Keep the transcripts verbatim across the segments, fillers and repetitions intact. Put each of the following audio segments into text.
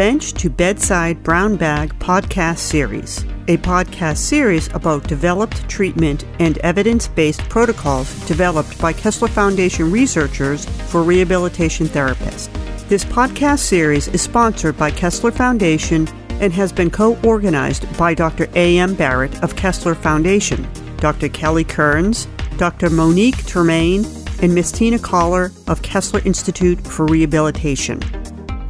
Bench to Bedside Brown Bag podcast series, a podcast series about developed treatment and evidence-based protocols developed by Kessler Foundation researchers for rehabilitation therapists. This podcast series is sponsored by Kessler Foundation and has been co-organized by Doctor A M Barrett of Kessler Foundation, Doctor Kelly Kearns, Doctor Monique Termain, and Miz Tina Collar of Kessler Institute for Rehabilitation.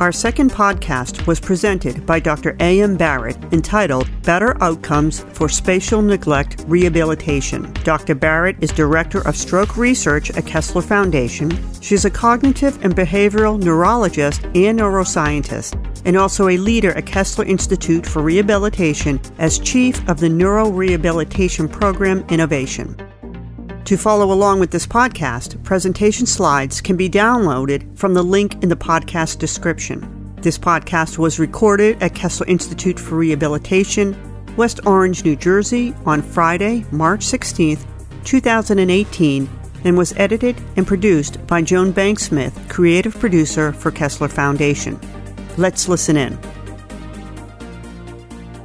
Our second podcast was presented by Doctor A M Barrett, entitled Better Outcomes for Spatial Neglect Rehabilitation. Doctor Barrett is Director of Stroke Research at Kessler Foundation. She's a cognitive and behavioral neurologist and neuroscientist, and also a leader at Kessler Institute for Rehabilitation as Chief of the Neurorehabilitation Program Innovation. To follow along with this podcast, presentation slides can be downloaded from the link in the podcast description. This podcast was recorded at Kessler Institute for Rehabilitation, West Orange, New Jersey, on Friday, March sixteenth, two thousand eighteen, and was edited and produced by Joan Banksmith, creative producer for Kessler Foundation. Let's listen in.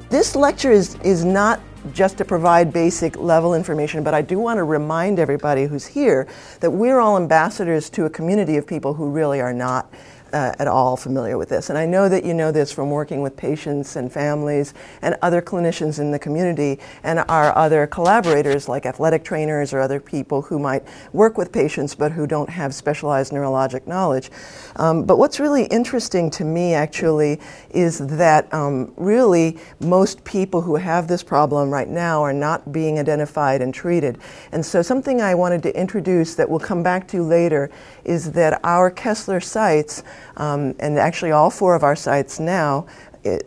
This lecture is, is not just to provide basic level information, but I do want to remind everybody who's here that we're all ambassadors to a community of people who really are not uh, at all familiar with this. And I know that you know this from working with patients and families and other clinicians in the community and our other collaborators like athletic trainers or other people who might work with patients but who don't have specialized neurologic knowledge. Um, but what's really interesting to me actually is that um, really most people who have this problem right now are not being identified and treated. And so something I wanted to introduce that we'll come back to later is that our Kessler sites, um, and actually all four of our sites now,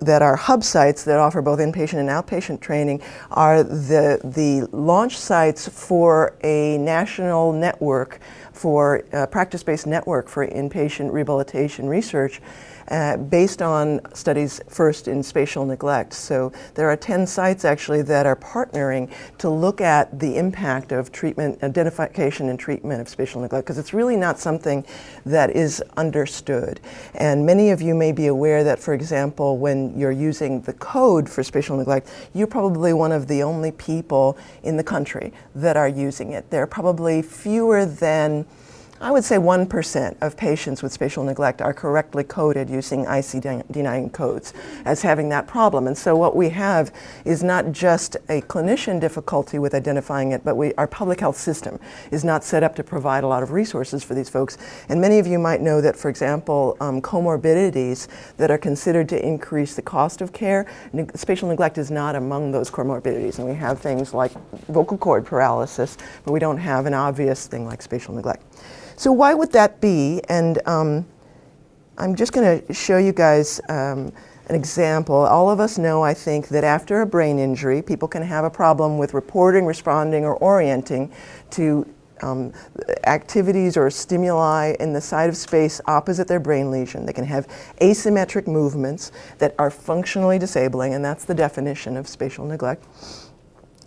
that are hub sites that offer both inpatient and outpatient training, are the the launch sites for a national network, for a practice-based network for inpatient rehabilitation research uh, based on studies first in spatial neglect. So there are ten sites actually that are partnering to look at the impact of treatment, identification and treatment of spatial neglect, because it's really not something that is understood. And many of you may be aware that, for example, when you're using the code for spatial neglect, you're probably one of the only people in the country that are using it. There are probably fewer than I would say one percent of patients with spatial neglect are correctly coded using I C D nine codes as having that problem. And so what we have is not just a clinician difficulty with identifying it, but we, our public health system is not set up to provide a lot of resources for these folks. And many of you might know that, for example, um, comorbidities that are considered to increase the cost of care, ne- spatial neglect is not among those comorbidities. And we have things like vocal cord paralysis, but we don't have an obvious thing like spatial neglect. So why would that be? And um, I'm just going to show you guys um, an example. All of us know, I think, that after a brain injury, people can have a problem with reporting, responding, or orienting to Um, activities or stimuli in the side of space opposite their brain lesion. They can have asymmetric movements that are functionally disabling, and that's the definition of spatial neglect.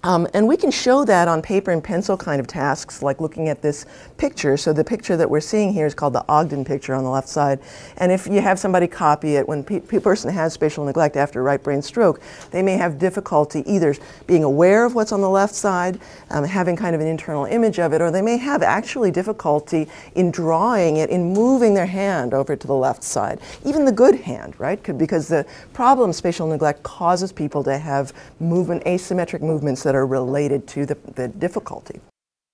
Um, and we can show that on paper and pencil kind of tasks, like looking at this picture. So the picture that we're seeing here is called the Ogden picture on the left side. And if you have somebody copy it, when a pe- person has spatial neglect after right brain stroke, they may have difficulty either being aware of what's on the left side, um, having kind of an internal image of it, or they may have actually difficulty in drawing it, in moving their hand over to the left side. Even the good hand, right? Because the problem spatial neglect causes people to have movement, asymmetric movements that that are related to the, the difficulty.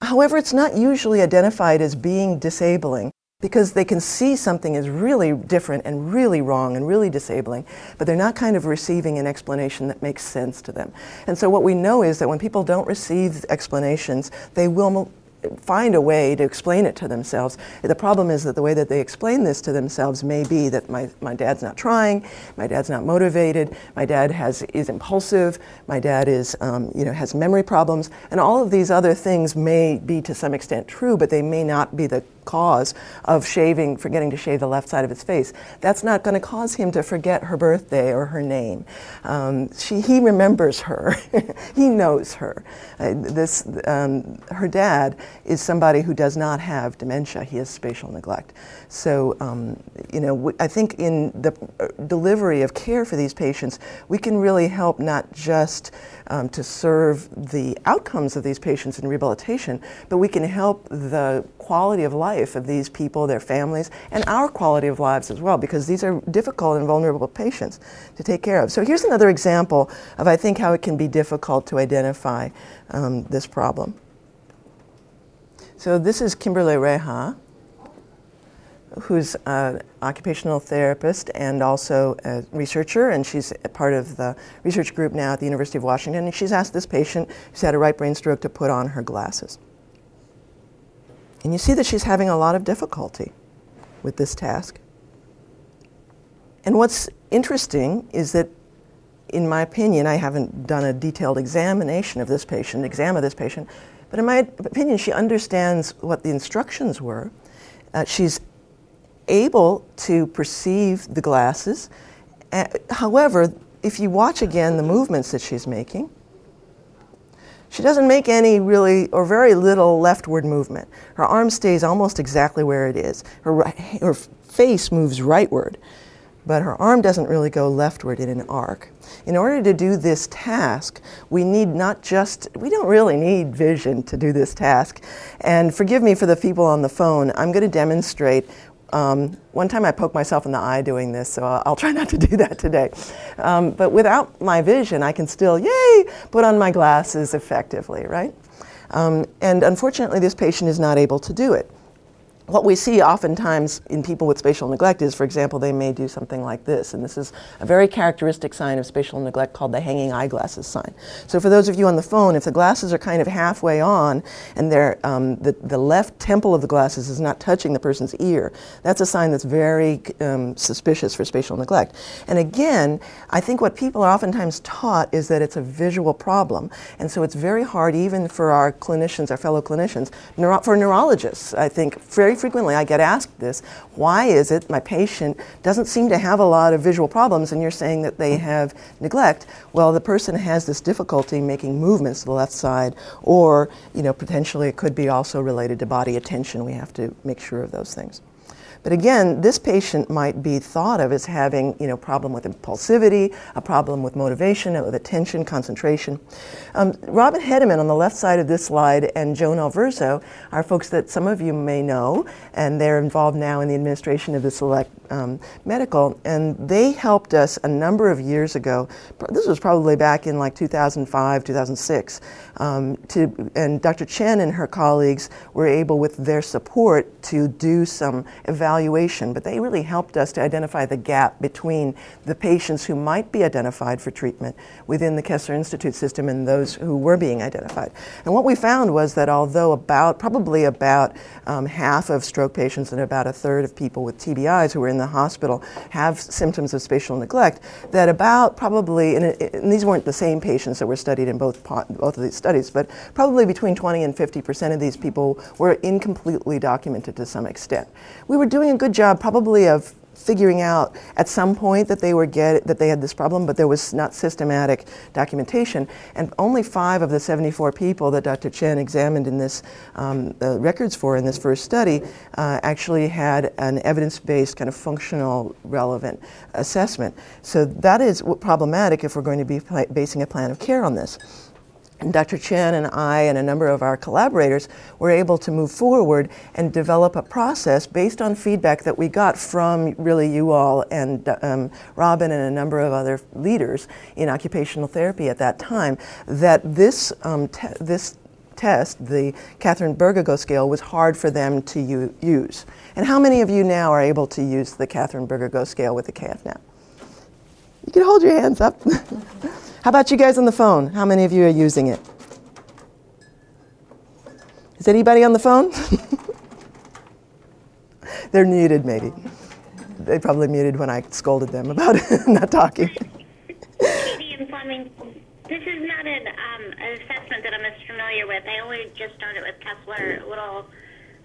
However, it's not usually identified as being disabling, because they can see something is really different and really wrong and really disabling, but they're not kind of receiving an explanation that makes sense to them. And so what we know is that when people don't receive explanations, they will mo- find a way to explain it to themselves. The problem is that the way that they explain this to themselves may be that my, my dad's not trying, my dad's not motivated, my dad has is impulsive, my dad is um, you know has memory problems, and all of these other things may be to some extent true, but they may not be the cause of shaving, forgetting to shave the left side of his face, that's not going to cause him to forget her birthday or her name. Um, she, he remembers her. He knows her. Uh, this, um, her dad is somebody who does not have dementia. He has spatial neglect. So, um, you know, w I think in the delivery of care for these patients, we can really help not just um, to serve the outcomes of these patients in rehabilitation, but we can help the quality of life of these people, their families, and our quality of lives as well, because these are difficult and vulnerable patients to take care of. So here's another example of, I think, how it can be difficult to identify um, this problem. So this is Kimberly Reha, who's an occupational therapist and also a researcher, and she's a part of the research group now at the University of Washington, and she's asked this patient who's had a right brain stroke to put on her glasses. And you see that she's having a lot of difficulty with this task. And what's interesting is that, in my opinion, I haven't done a detailed examination of this patient, exam of this patient, but in my opinion, she understands what the instructions were. Uh, she's able to perceive the glasses. Uh, however, if you watch again the movements that she's making, she doesn't make any really, or very little, leftward movement. Her arm stays almost exactly where it is. Her, right, her face moves rightward, but her arm doesn't really go leftward in an arc. In order to do this task, we need not just, we don't really need vision to do this task. And forgive me for the people on the phone, I'm going to demonstrate. Um, one time I poked myself in the eye doing this, so I'll, I'll try not to do that today. Um, but without my vision, I can still, yay, put on my glasses effectively, right? Um, and unfortunately, this patient is not able to do it. What we see oftentimes in people with spatial neglect is, for example, they may do something like this. And this is a very characteristic sign of spatial neglect called the hanging eyeglasses sign. So for those of you on the phone, if the glasses are kind of halfway on and they're, um, the, the left temple of the glasses is not touching the person's ear, that's a sign that's very um, suspicious for spatial neglect. And again, I think what people are oftentimes taught is that it's a visual problem. And so it's very hard, even for our clinicians, our fellow clinicians, neuro for neurologists, I think, very frequently I get asked this, why is it my patient doesn't seem to have a lot of visual problems and you're saying that they have neglect? Well, the person has this difficulty making movements to the left side, or, you know, potentially it could be also related to body attention. We have to make sure of those things. But again, this patient might be thought of as having, you know, problem with impulsivity, a problem with motivation, with attention, concentration. Um, Robin Hediman on the left side of this slide and Joan Alverzo are folks that some of you may know, and they're involved now in the administration of the Select um, Medical, and they helped us a number of years ago. This was probably back in like two thousand five, two thousand six. Um, to, and Doctor Chen and her colleagues were able, with their support, to do some evaluation. But they really helped us to identify the gap between the patients who might be identified for treatment within the Kessler Institute system and those who were being identified. And what we found was that although about, probably about um, half of stroke patients and about a third of people with T B Is who were in the hospital have symptoms of spatial neglect, that about probably, and, it, and these weren't the same patients that were studied in both, both of these studies, but probably between twenty and fifty percent of these people were incompletely documented to some extent. We were doing a good job probably of figuring out at some point that they were get that they had this problem, but there was not systematic documentation, and only five of the seventy-four people that Doctor Chen examined in this um, the records for in this first study uh, actually had an evidence-based kind of functional relevant assessment. So that is problematic if we're going to be basing a plan of care on this. And Doctor Chen and I and a number of our collaborators were able to move forward and develop a process based on feedback that we got from really you all and um, Robin and a number of other leaders in occupational therapy at that time, that this, um, te this test, the Catherine Bergego Scale, was hard for them to u use. And how many of you now are able to use the Catherine Bergego Scale with the K F N A P? You can hold your hands up. How about you guys on the phone? How many of you are using it? Is anybody on the phone? They're muted, maybe. They probably muted when I scolded them about not talking. Maybe informing. This is not an, um, an assessment that I'm as familiar with. I only just started with Kessler a little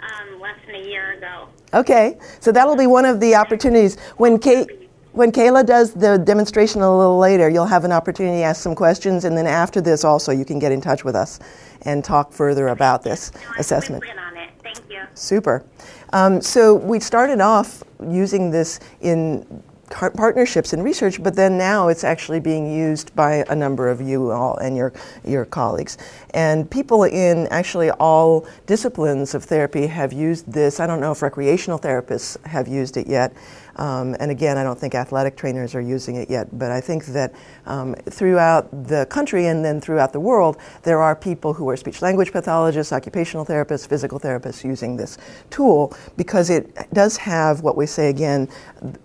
um, less than a year ago. Okay, so that'll be one of the opportunities. When Kate, when Kayla does the demonstration a little later, you'll have an opportunity to ask some questions, and then after this also you can get in touch with us and talk further about this no, assessment. I'm on it. Thank you. Super. Um, so we started off using this in partnerships in research, but then now it's actually being used by a number of you all and your your colleagues. And people in actually all disciplines of therapy have used this. I don't know if recreational therapists have used it yet. Um, and again, I don't think athletic trainers are using it yet, but I think that um, throughout the country and then throughout the world, there are people who are speech-language pathologists, occupational therapists, physical therapists using this tool because it does have what we say again,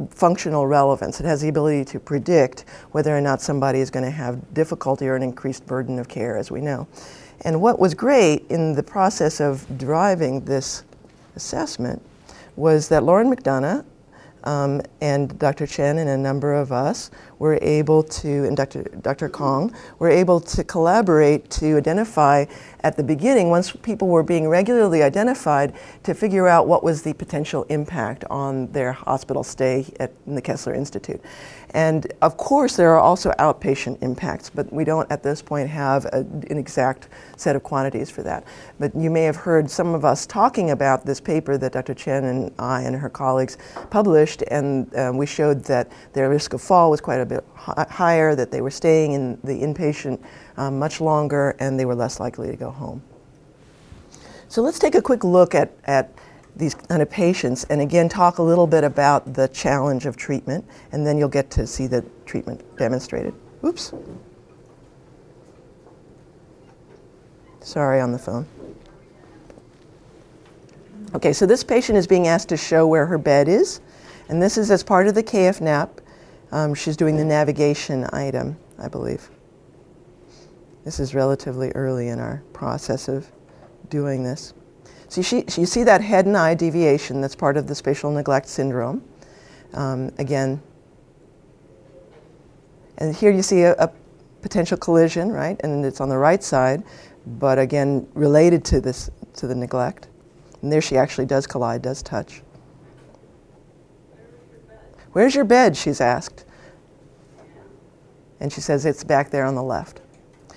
functional relevance. It has the ability to predict whether or not somebody is going to have difficulty or an increased burden of care, as we know. And what was great in the process of driving this assessment was that Lauren McDonough Um, and Doctor Chen and a number of us were able to, and Doctor Doctor Kong, were able to collaborate to identify at the beginning, once people were being regularly identified, to figure out what was the potential impact on their hospital stay at in the Kessler Institute. And of course there are also outpatient impacts, but we don't at this point have a, an exact set of quantities for that. But you may have heard some of us talking about this paper that Doctor Chen and I and her colleagues published, and um, we showed that their risk of fall was quite a bit higher, that they were staying in the inpatient um, much longer, and they were less likely to go home. So let's take a quick look at, at these kind of patients, and again talk a little bit about the challenge of treatment, and then you'll get to see the treatment demonstrated. Oops. Sorry, on the phone. Okay, so this patient is being asked to show where her bed is. And this is as part of the K F N A P. Um, she's doing the navigation item, I believe. This is relatively early in our process of doing this. So she, she, you see that head and eye deviation that's part of the spatial neglect syndrome. Um, again, and here you see a, a potential collision, right? And it's on the right side, but again, related to this, to the neglect. And there she actually does collide, does touch. Where's your bed, she's asked. And she says, it's back there on the left.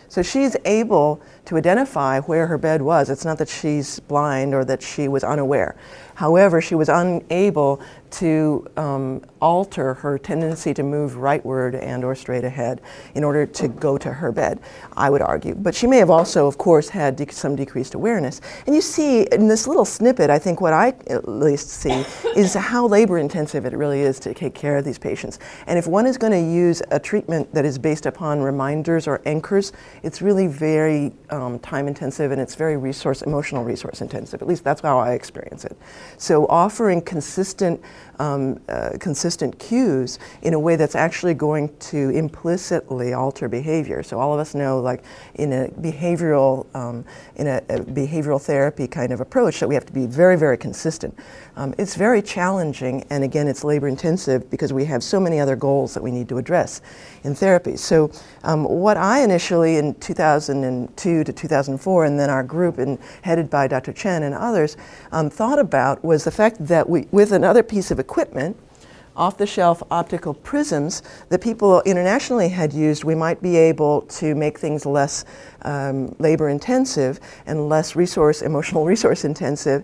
So she's able to identify where her bed was. It's not that she's blind or that she was unaware. However, she was unable to um, alter her tendency to move rightward and or straight ahead in order to go to her bed, I would argue. But she may have also, of course, had de some decreased awareness. And you see in this little snippet, I think what I at least see is how labor intensive it really is to take care of these patients. And if one is going to use a treatment that is based upon reminders or anchors, it's really very um, time intensive, and it's very resource, emotional resource intensive. At least that's how I experience it. So offering consistent Um, uh, consistent cues in a way that's actually going to implicitly alter behavior. So all of us know, like in a behavioral um, in a, a behavioral therapy kind of approach, that we have to be very, very consistent. Um, it's very challenging, and again, it's labor intensive because we have so many other goals that we need to address in therapy. So um, what I initially in two thousand two to two thousand four, and then our group, and headed by Doctor Chen and others, um, thought about was the fact that we, with another piece of equipment equipment, off-the-shelf optical prisms that people internationally had used, we might be able to make things less um, labor-intensive and less resource, emotional resource-intensive,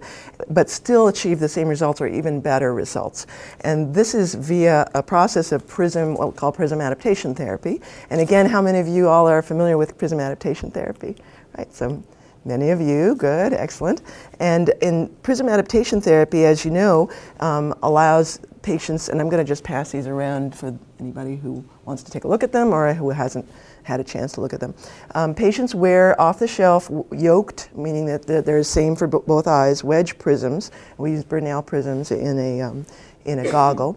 but still achieve the same results or even better results. And this is via a process of PRISM, what we call PRISM adaptation therapy. And again, how many of you all are familiar with PRISM adaptation therapy? Right? So, many of you, good, excellent. And in PRISM adaptation therapy, as you know, um, allows patients, and I'm going to just pass these around for anybody who wants to take a look at them or who hasn't had a chance to look at them. Um, patients wear off-the-shelf yoked, meaning that they're, they're the same for b both eyes, wedge prisms. We use Bernal prisms in a, um, in a goggle.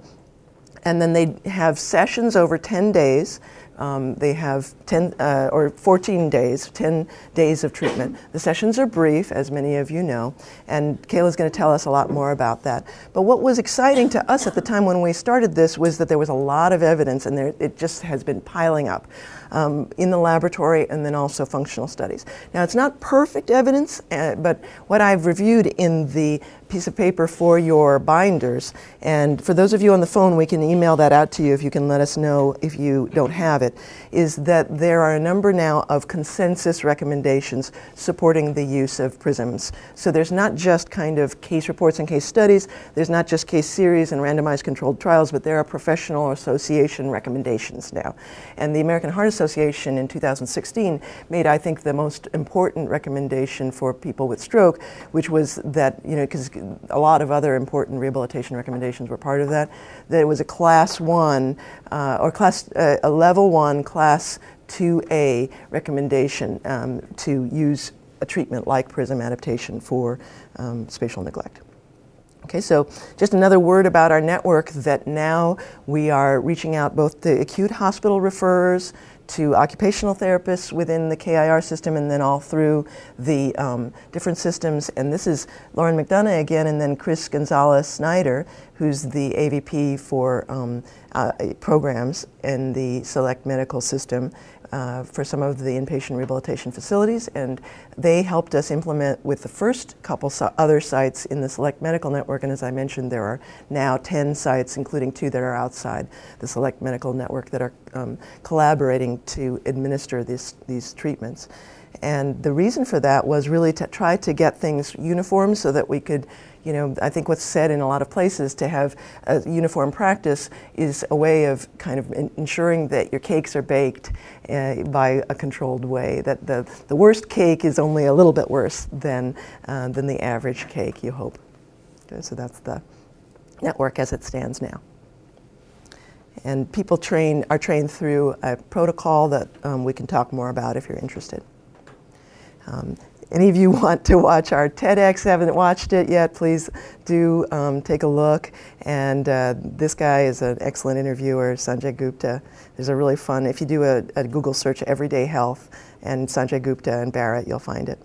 And then they have sessions over ten days Um, they have ten or fourteen days, ten days of treatment. The sessions are brief, as many of you know, and Kayla's going to tell us a lot more about that. But what was exciting to us at the time when we started this was that there was a lot of evidence, and there, it just has been piling up um, in the laboratory and then also functional studies. Now, it's not perfect evidence, uh, but what I've reviewed in the piece of paper for your binders, and for those of you on the phone, we can email that out to you if you can let us know if you don't have it, is that there are a number now of consensus recommendations supporting the use of PRISMs. So there's not just kind of case reports and case studies, there's not just case series and randomized controlled trials, but there are professional association recommendations now. And the American Heart Association in two thousand sixteen made, I think, the most important recommendation for people with stroke, which was that, you know, because a lot of other important rehabilitation recommendations were part of that. That it was a class one uh, or class uh, a level one, class two A recommendation um, to use a treatment like PRISM adaptation for um, spatial neglect. Okay, so just another word about our network that now we are reaching out both to acute hospital referrers, to occupational therapists within the K I R system, and then all through the um, different systems. And this is Lauren McDonough again, and then Chris Gonzalez-Snyder, who's the A V P for um, uh, programs in the Select Medical system uh, for some of the inpatient rehabilitation facilities. And they helped us implement with the first couple so other sites in the Select Medical Network. And as I mentioned, there are now ten sites, including two that are outside the Select Medical Network, that are um, collaborating to administer this, these treatments. And the reason for that was really to try to get things uniform so that we could, you know, I think what's said in a lot of places, to have a uniform practice is a way of kind of in ensuring that your cakes are baked uh, by a controlled way, that the, the worst cake is only a little bit worse than, uh, than the average cake, you hope. So that's the network as it stands now. And people train, are trained through a protocol that um, we can talk more about if you're interested. Um, any of you want to watch our TEDx, haven't watched it yet, please do um, take a look. And uh, this guy is an excellent interviewer, Sanjay Gupta. There's a really fun, if you do a, a Google search, Everyday Health, and Sanjay Gupta and Barrett, you'll find it.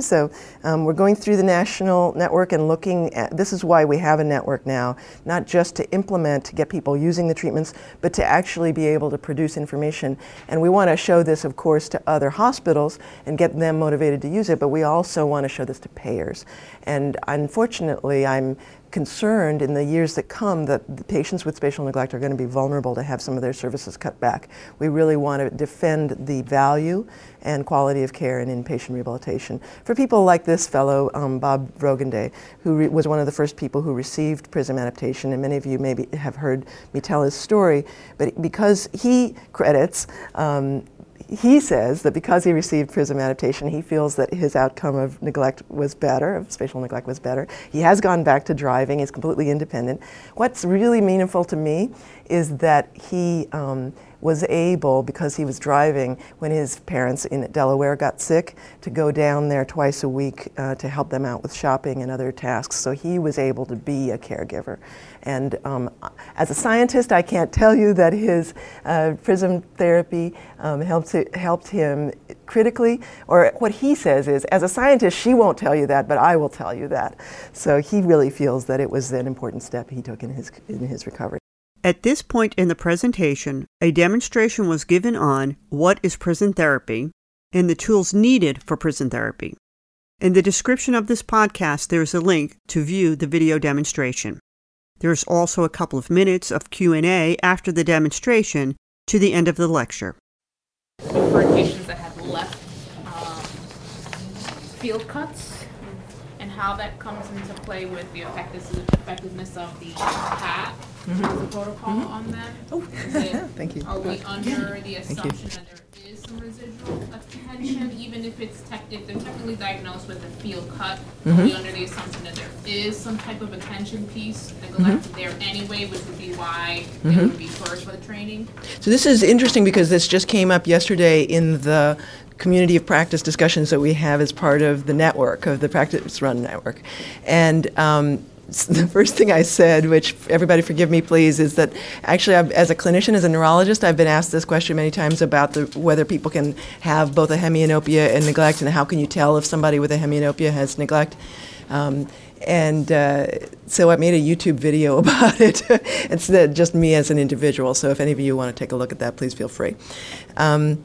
So um, we're going through the national network and looking at, this is why we have a network now, not just to implement, to get people using the treatments, but to actually be able to produce information. And we want to show this, of course, to other hospitals and get them motivated to use it, but we also want to show this to payers. And unfortunately, I'm concerned in the years that come that the patients with spatial neglect are going to be vulnerable to have some of their services cut back. We really want to defend the value and quality of care in inpatient rehabilitation. For people like this fellow, um, Bob Roganday, who re was one of the first people who received PRISM adaptation, and many of you maybe have heard me tell his story, but because he credits um, he says that because he received PRISM adaptation, he feels that his outcome of neglect was better, of spatial neglect was better. He has gone back to driving, he's completely independent. What's really meaningful to me is that he um, was able, because he was driving when his parents in Delaware got sick, to go down there twice a week uh, to help them out with shopping and other tasks. So he was able to be a caregiver. And um, as a scientist, I can't tell you that his uh, PRISM therapy um, helped, it, helped him critically, or what he says is, as a scientist, she won't tell you that, but I will tell you that. So he really feels that it was an important step he took in his, in his recovery. At this point in the presentation, a demonstration was given on what is PRISM therapy and the tools needed for PRISM therapy. In the description of this podcast, there is a link to view the video demonstration. There is also a couple of minutes of Q and A after the demonstration to the end of the lecture. For patients that had left um, field cuts and how that comes into play with the effectiveness of the P A T. Mm-hmm. Is the protocol mm-hmm. on that? Oh, it, thank you. Are we under yeah. the assumption that there is some residual attention, even if it's tech, if they're technically diagnosed with a field cut? Mm-hmm. Are we under the assumption that there is some type of attention piece neglect mm-hmm. there anyway, which would be why mm-hmm. there would be first with training? So this is interesting because this just came up yesterday in the community of practice discussions that we have as part of the network, of the practice run network, and. Um, the first thing I said, which everybody forgive me please, is that actually I've, as a clinician, as a neurologist, I've been asked this question many times about the, whether people can have both a hemianopia and neglect, and how can you tell if somebody with a hemianopia has neglect. Um, and uh, so I made a YouTube video about it. It's the, just me as an individual, so if any of you want to take a look at that, please feel free. Um,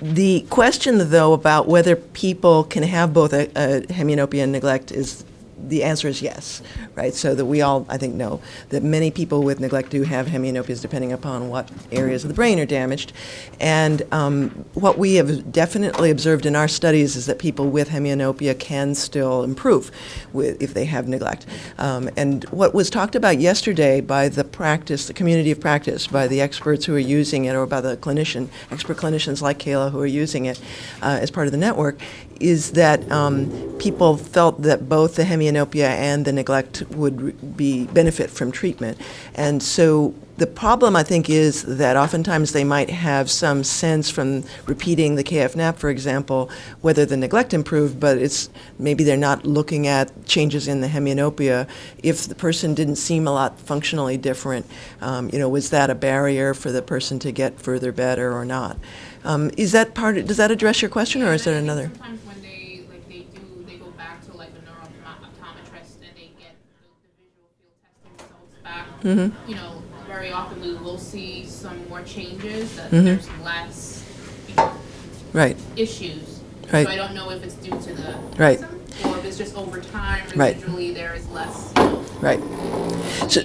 the question, though, about whether people can have both a, a hemianopia and neglect is, the answer is yes, right? So that we all, I think, know that many people with neglect do have hemianopias, depending upon what areas of the brain are damaged. And um, what we have definitely observed in our studies is that people with hemianopia can still improve with, if they have neglect. Um, and what was talked about yesterday by the practice, the community of practice, by the experts who are using it, or by the clinician, expert clinicians like Kayla who are using it uh, as part of the network, is that um, people felt that both the hemianopia and the neglect would be benefit from treatment. And so the problem, I think, is that oftentimes they might have some sense from repeating the K F N A P, for example, whether the neglect improved, but it's maybe they're not looking at changes in the hemianopia. If the person didn't seem a lot functionally different, um, you know, was that a barrier for the person to get further better or not? Um, is that part of, does that address your question, or is there another? Mm-hmm. You know, very often we will see some more changes, that mm-hmm. there's less, you know, right. issues. Right. So I don't know if it's due to the right. system, or if it's just over time, individually right. there is less. You know, right. So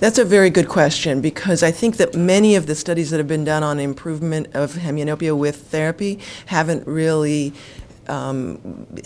that's a very good question, because I think that many of the studies that have been done on improvement of hemianopia with therapy haven't really Um,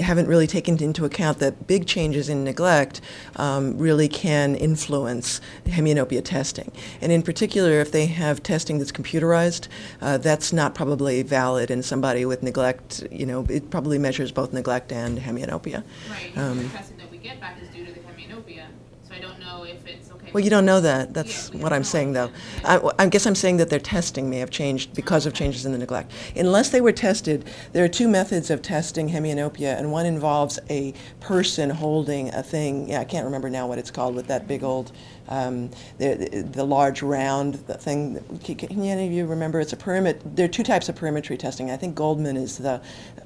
haven't really taken into account that big changes in neglect um, really can influence hemianopia testing. And in particular, if they have testing that's computerized, uh, that's not probably valid in somebody with neglect. You know, it probably measures both neglect and hemianopia. Right. Um, the testing that we get back is due to the hemianopia, so I don't know if it's okay. Well, you don't know that. That's yeah, what I'm saying, though. I, I guess I'm saying that their testing may have changed because of changes in the neglect. Unless they were tested, there are two methods of testing hemianopia, and one involves a person holding a thing. Yeah, I can't remember now what it's called, with that big old, um, the, the large round thing. Can any of you remember? It's a perimeter. There are two types of perimetry testing. I think Goldman is the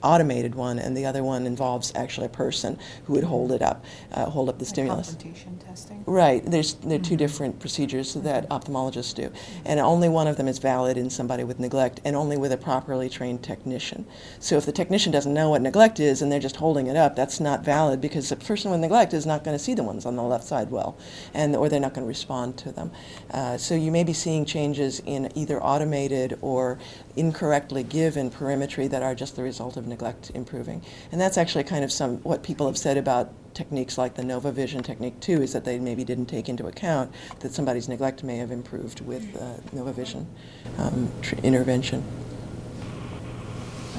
automated one, and the other one involves actually a person who would hold it up, uh, hold up the like stimulus. Testing? Right. There's there are mm-hmm. two different procedures that ophthalmologists do, and only one of them is valid in somebody with neglect, and only with a properly trained technician. So if the technician doesn't know what neglect is and they're just holding it up, that's not valid, because the person with neglect is not going to see the ones on the left side well, and or they're not going to respond to them. Uh, so you may be seeing changes in either automated or incorrectly given perimetry that are just the result of neglect improving. And that's actually kind of some what people have said about techniques like the NovaVision technique, too, is that they maybe didn't take into account that somebody's neglect may have improved with uh, NovaVision um, intervention.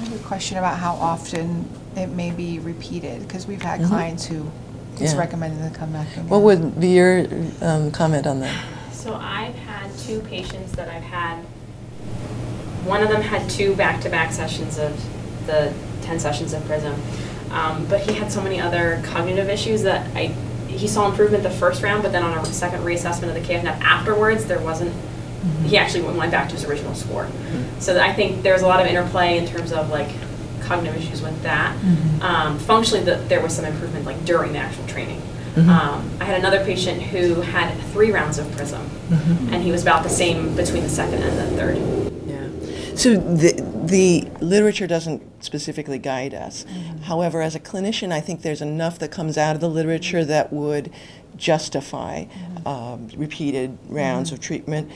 I have a question about how often it may be repeated, because we've had mm-hmm. clients who it's yeah. recommended to come back. Again. What would be your um, comment on that? So I've had two patients that I've had. One of them had two back-to-back sessions of the ten sessions of PRISM. Um, but he had so many other cognitive issues that I, he saw improvement the first round, but then on a second reassessment of the K F N A P afterwards, there wasn't, mm-hmm. he actually went back to his original score. Mm-hmm. So I think there's a lot of interplay in terms of like cognitive issues with that. Mm-hmm. um, functionally, the, there was some improvement like during the actual training. Mm-hmm. um, I had another patient who had three rounds of PRISM, mm-hmm. and he was about the same between the second and the third. So the, the literature doesn't specifically guide us. Mm-hmm. However, as a clinician, I think there's enough that comes out of the literature that would justify mm-hmm. um, repeated rounds mm-hmm. of treatment,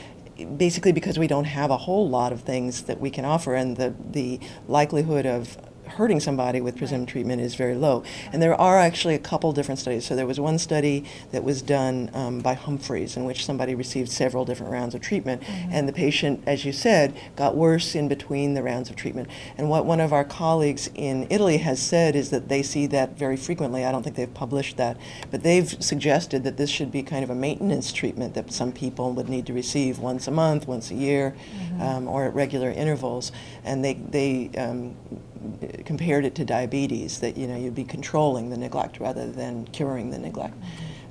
basically because we don't have a whole lot of things that we can offer, and the, the likelihood of hurting somebody with PRISM treatment is very low. And there are actually a couple different studies. So there was one study that was done um, by Humphreys, in which somebody received several different rounds of treatment, mm-hmm. and the patient, as you said, got worse in between the rounds of treatment. And what one of our colleagues in Italy has said is that they see that very frequently. I don't think they've published that, but they've suggested that this should be kind of a maintenance treatment that some people would need to receive once a month, once a year, mm-hmm. um, or at regular intervals. And they, they um, compared it to diabetes, that, you know, you'd be controlling the neglect rather than curing the neglect.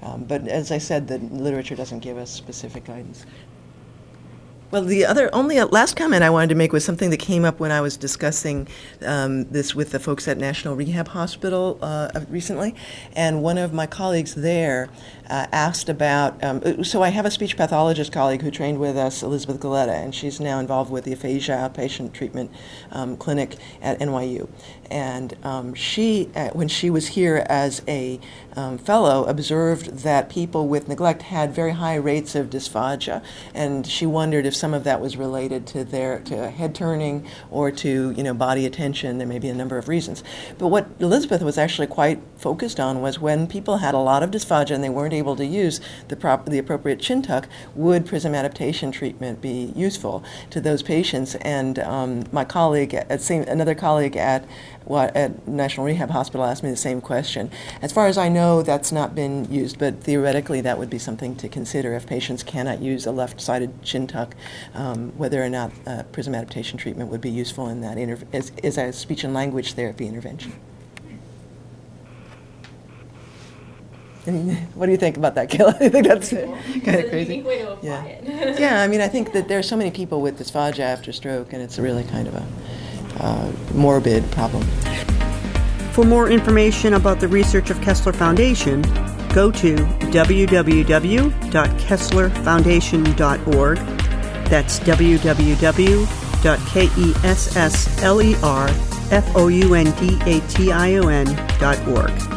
Um, but as I said, the literature doesn't give us specific guidance. Well, the other only last comment I wanted to make was something that came up when I was discussing um, this with the folks at National Rehab Hospital uh, recently, and one of my colleagues there uh, asked about, um, so I have a speech pathologist colleague who trained with us, Elizabeth Galetta, and she's now involved with the aphasia outpatient treatment um, clinic at N Y U. And um, she, uh, when she was here as a um, fellow, observed that people with neglect had very high rates of dysphagia, and she wondered if some of that was related to their to head turning or to, you know, body attention. There may be a number of reasons. But what Elizabeth was actually quite focused on was when people had a lot of dysphagia and they weren't able to use the, prop the appropriate chin tuck, would PRISM adaptation treatment be useful to those patients? And um, my colleague, at same, another colleague at What, at National Rehab Hospital asked me the same question. As far as I know, that's not been used, but theoretically that would be something to consider if patients cannot use a left-sided chin tuck, um, whether or not uh, PRISM adaptation treatment would be useful in that as, as a speech and language therapy intervention. What do you think about that, Kelly? I think that's cool. Kind of crazy. Way to apply yeah. It. Yeah, I mean, I think that there are so many people with dysphagia after stroke, and it's really kind of a Uh, morbid problem. For more information about the research of Kessler Foundation, go to w w w dot kessler foundation dot org. That's w w w dot kessler foundation dot org.